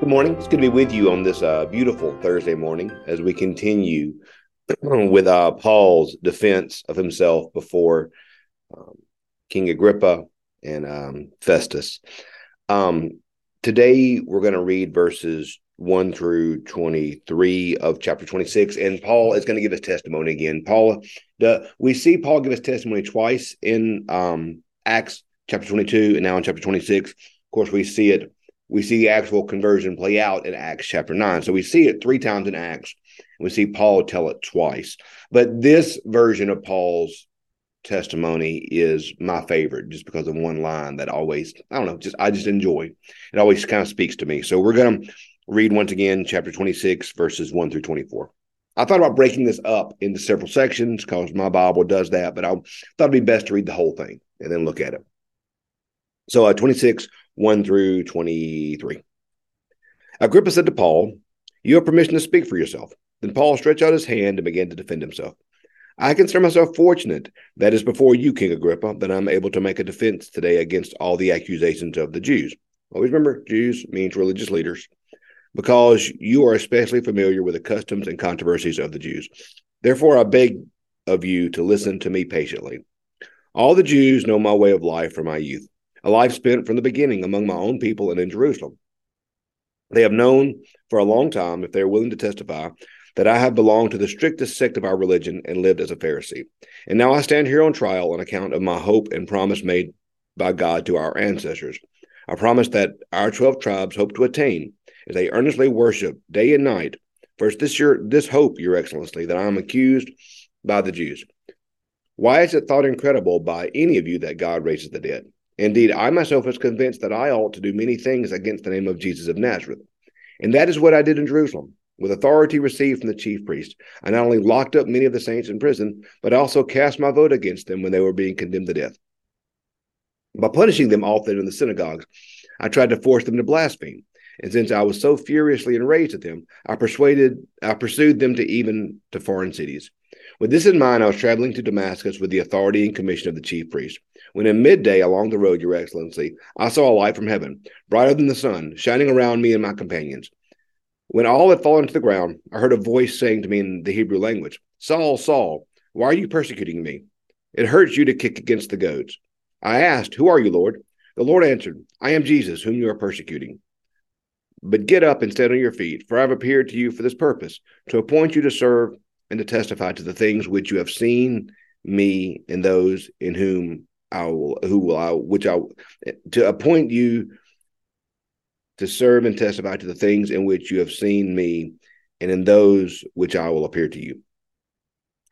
Good morning. It's good to be with you on this beautiful Thursday morning as we continue with Paul's defense of himself before King Agrippa and Festus. Today, we're going to read verses 1 through 23 of chapter 26, and Paul is going to give his testimony again. We see Paul give his testimony twice in Acts chapter 22 and now in chapter 26. Of course, we see it. We see the actual conversion play out in Acts chapter 9. So we see it three times in Acts. We see Paul tell it twice. But this version of Paul's testimony is my favorite just because of one line that always, I just enjoy. It always kind of speaks to me. So we're going to read once again chapter 26, verses 1 through 24. I thought about breaking this up into several sections because my Bible does that, but I thought it'd be best to read the whole thing and then look at it. So 26, 1 through 23. Agrippa said to Paul, "You have permission to speak for yourself." Then Paul stretched out his hand and began to defend himself. "I consider myself fortunate, that is before you, King Agrippa, that I'm able to make a defense today against all the accusations of the Jews." Always remember, Jews means religious leaders, because you are especially familiar with the customs and controversies of the Jews. Therefore, I beg of you to listen to me patiently. All the Jews know my way of life from my youth, a life spent from the beginning among my own people and in Jerusalem. They have known for a long time, if they are willing to testify, that I have belonged to the strictest sect of our religion and lived as a Pharisee. And now I stand here on trial on account of my hope and promise made by God to our ancestors, a promise that our 12 tribes hope to attain as they earnestly worship day and night. First, this hope, Your Excellency, that I am accused by the Jews. Why is it thought incredible by any of you that God raises the dead? Indeed, I myself was convinced that I ought to do many things against the name of Jesus of Nazareth. And that is what I did in Jerusalem. With authority received from the chief priest, I not only locked up many of the saints in prison, but also cast my vote against them when they were being condemned to death. By punishing them often in the synagogues, I tried to force them to blaspheme. And since I was so furiously enraged at them, I pursued them to foreign cities. With this in mind, I was traveling to Damascus with the authority and commission of the chief priest. When in midday along the road, Your Excellency, I saw a light from heaven, brighter than the sun, shining around me and my companions. When all had fallen to the ground, I heard a voice saying to me in the Hebrew language, 'Saul, Saul, why are you persecuting me? It hurts you to kick against the goads.' I asked, 'Who are you, Lord?' The Lord answered, 'I am Jesus, whom you are persecuting. But get up and stand on your feet, for I have appeared to you for this purpose, to appoint you to serve and to testify to the things which you have seen me and those in whom I will, who will I, which I, to appoint you to serve and testify to the things in which you have seen me and in those which I will appear to you.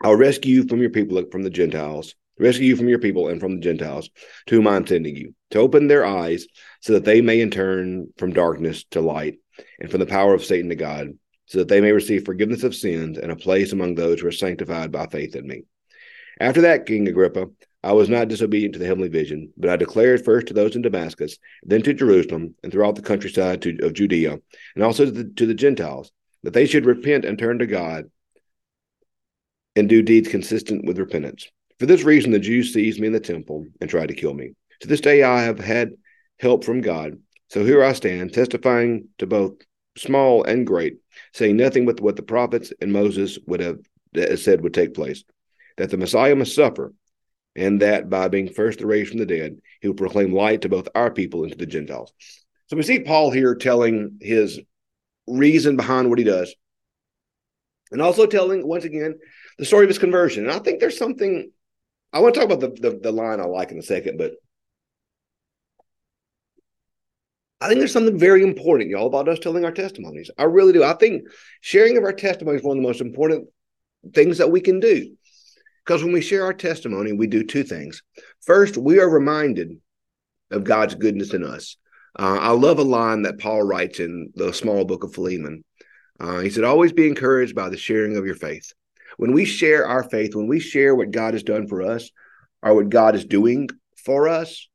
I will rescue you from your people and from the Gentiles to whom I am sending you, to open their eyes so that they may in turn from darkness to light and from the power of Satan to God, so that they may receive forgiveness of sins and a place among those who are sanctified by faith in me.' After that, King Agrippa, I was not disobedient to the heavenly vision, but I declared first to those in Damascus, then to Jerusalem, and throughout the countryside of Judea, and also to the Gentiles, that they should repent and turn to God and do deeds consistent with repentance. For this reason, the Jews seized me in the temple and tried to kill me. To this day, I have had help from God. So here I stand, testifying to both small and great, saying nothing but what the prophets and Moses would have said would take place, that the Messiah must suffer, and that by being first raised from the dead, he will proclaim light to both our people and to the Gentiles." So we see Paul here telling his reason behind what he does, and also telling, once again, the story of his conversion. And I think there's something, I want to talk about the line I like in a second, but I think there's something very important, y'all, about us telling our testimonies. I really do. I think sharing of our testimony is one of the most important things that we can do. Because when we share our testimony, we do two things. First, we are reminded of God's goodness in us. I love a line that Paul writes in the small book of Philemon. He said, "Always be encouraged by the sharing of your faith." When we share our faith, when we share what God has done for us or what God is doing for us,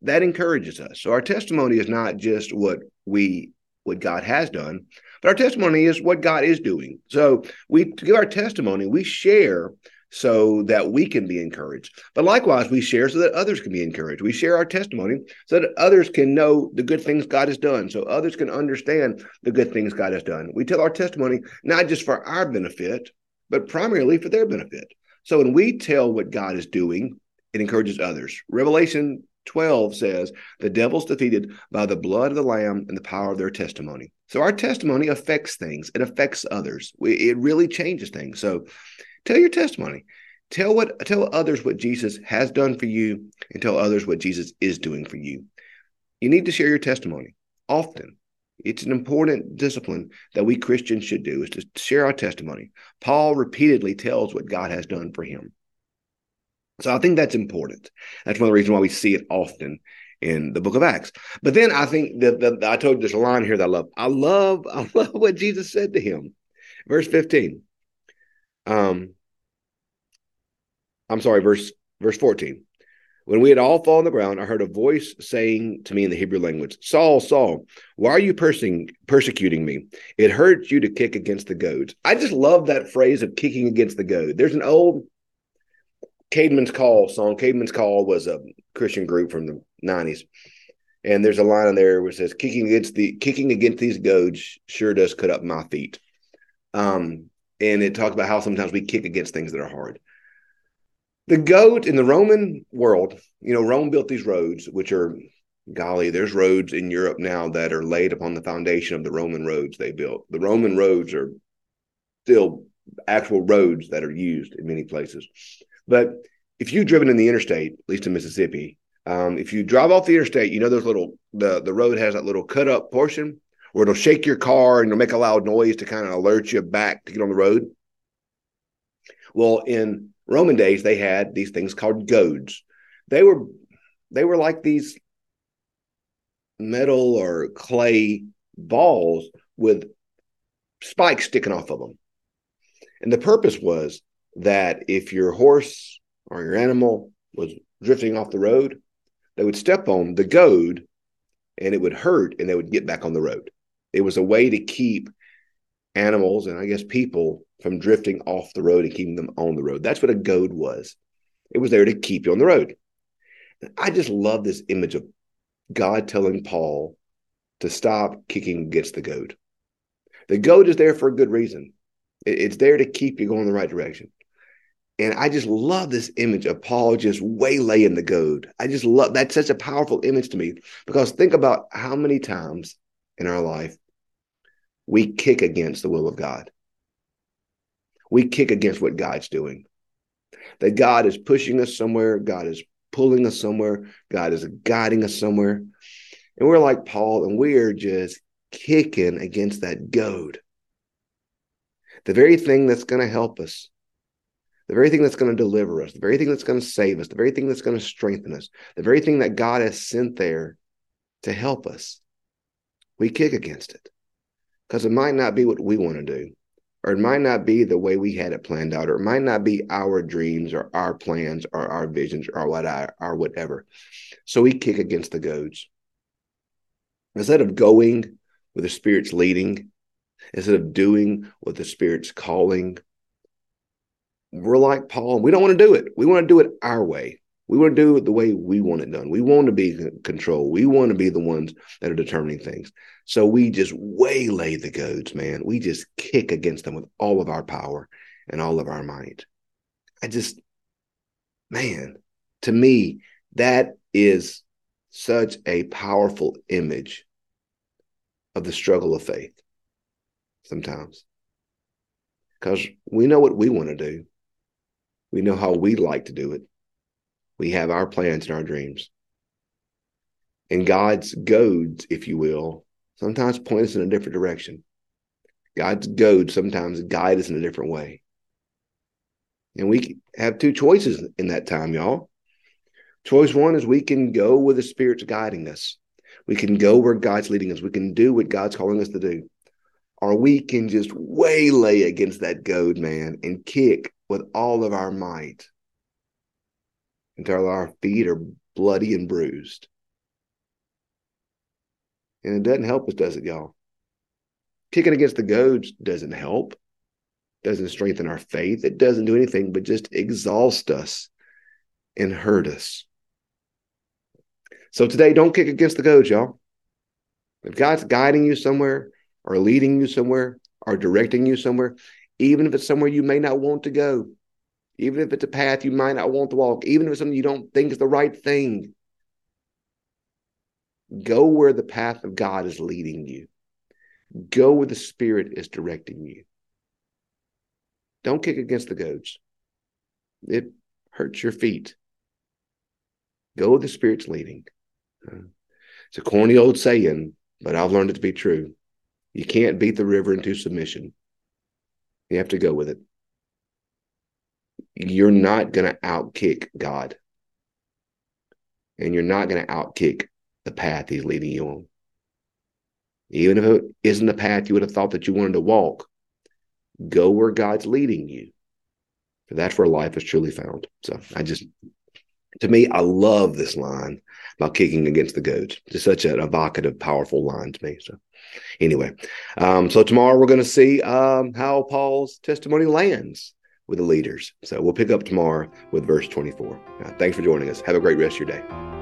that encourages us. So our testimony is not just what God has done, but our testimony is what God is doing. So we give our testimony, we share so that we can be encouraged. But likewise, we share so that others can be encouraged. We share our testimony so that others can know the good things God has done, so others can understand the good things God has done. We tell our testimony not just for our benefit, but primarily for their benefit. So when we tell what God is doing, it encourages others. Revelation 12 says, the devil's defeated by the blood of the Lamb and the power of their testimony. So our testimony affects things. It affects others. It really changes things. So tell your testimony. Tell others what Jesus has done for you, and tell others what Jesus is doing for you. You need to share your testimony often. It's an important discipline that we Christians should do, is to share our testimony. Paul repeatedly tells what God has done for him. So I think that's important. That's one of the reasons why we see it often in the book of Acts. But then I think that I told you there's a line here that I love. I love what Jesus said to him. Verse 15. I'm sorry, verse 14. When we had all fallen on the ground, I heard a voice saying to me in the Hebrew language, Saul, Saul, why are you persecuting me? It hurts you to kick against the goads. I just love that phrase of kicking against the goad. There's an old Caedmon's Call song. Caedmon's Call was a Christian group from the 90s. And there's a line in there which says, kicking against these goads sure does cut up my feet. And it talks about how sometimes we kick against things that are hard. The goat in the Roman world, Rome built these roads, which are, golly, there's roads in Europe now that are laid upon the foundation of the Roman roads they built. The Roman roads are still actual roads that are used in many places. But if you've driven in the interstate, at least in Mississippi, if you drive off the interstate, those the road has that little cut up portion where it'll shake your car and it'll make a loud noise to kind of alert you back to get on the road. Well, in Roman days, they had these things called goads. They were like these metal or clay balls with spikes sticking off of them. And the purpose was that if your horse or your animal was drifting off the road, they would step on the goad and it would hurt and they would get back on the road. It was a way to keep animals and I guess people from drifting off the road and keeping them on the road. That's what a goad was. It was there to keep you on the road. And I just love this image of God telling Paul to stop kicking against the goad. The goad is there for a good reason. It's there to keep you going the right direction. And I just love this image of Paul just waylaying the goad. I just love that's such a powerful image to me, because think about how many times in our life we kick against the will of God. We kick against what God's doing. That God is pushing us somewhere. God is pulling us somewhere. God is guiding us somewhere. And we're like Paul, and we're just kicking against that goad. The very thing that's going to help us, the very thing that's going to deliver us, the very thing that's going to save us, the very thing that's going to strengthen us, the very thing that God has sent there to help us, we kick against it. Because it might not be what we want to do, or it might not be the way we had it planned out, or it might not be our dreams or our plans or our visions or whatever. So we kick against the goads. Instead of going where the Spirit's leading, instead of doing what the Spirit's calling, we're like Paul. We don't want to do it. We want to do it our way. We want to do it the way we want it done. We want to be in control. We want to be the ones that are determining things. So we just waylay the goads, man. We just kick against them with all of our power and all of our might. To me, that is such a powerful image of the struggle of faith. Sometimes, because we know what we want to do. We know how we like to do it. We have our plans and our dreams. And God's goads, if you will, sometimes point us in a different direction. God's goads sometimes guide us in a different way. And we have two choices in that time, y'all. Choice one is we can go where the Spirit's guiding us. We can go where God's leading us. We can do what God's calling us to do. Or we can just waylay against that goad, man, and kick with all of our might until our feet are bloody and bruised. And it doesn't help us, does it, y'all? Kicking against the goads doesn't help. doesn't strengthen our faith. It doesn't do anything but just exhaust us and hurt us. So today, don't kick against the goad, y'all. If God's guiding you somewhere or leading you somewhere or directing you somewhere, even if it's somewhere you may not want to go, even if it's a path you might not want to walk, even if it's something you don't think is the right thing, go where the path of God is leading you. Go where the Spirit is directing you. Don't kick against the goads. It hurts your feet. Go where the Spirit's leading. It's a corny old saying, but I've learned it to be true. You can't beat the river into submission. You have to go with it. You're not going to outkick God. And you're not going to outkick the path he's leading you on. Even if it isn't the path you would have thought that you wanted to walk, go where God's leading you. For that's where life is truly found. So to me, I love this line about kicking against the goads. Just such an evocative, powerful line to me. So anyway, so tomorrow we're going to see how Paul's testimony lands with the leaders. So we'll pick up tomorrow with verse 24. Thanks for joining us. Have a great rest of your day.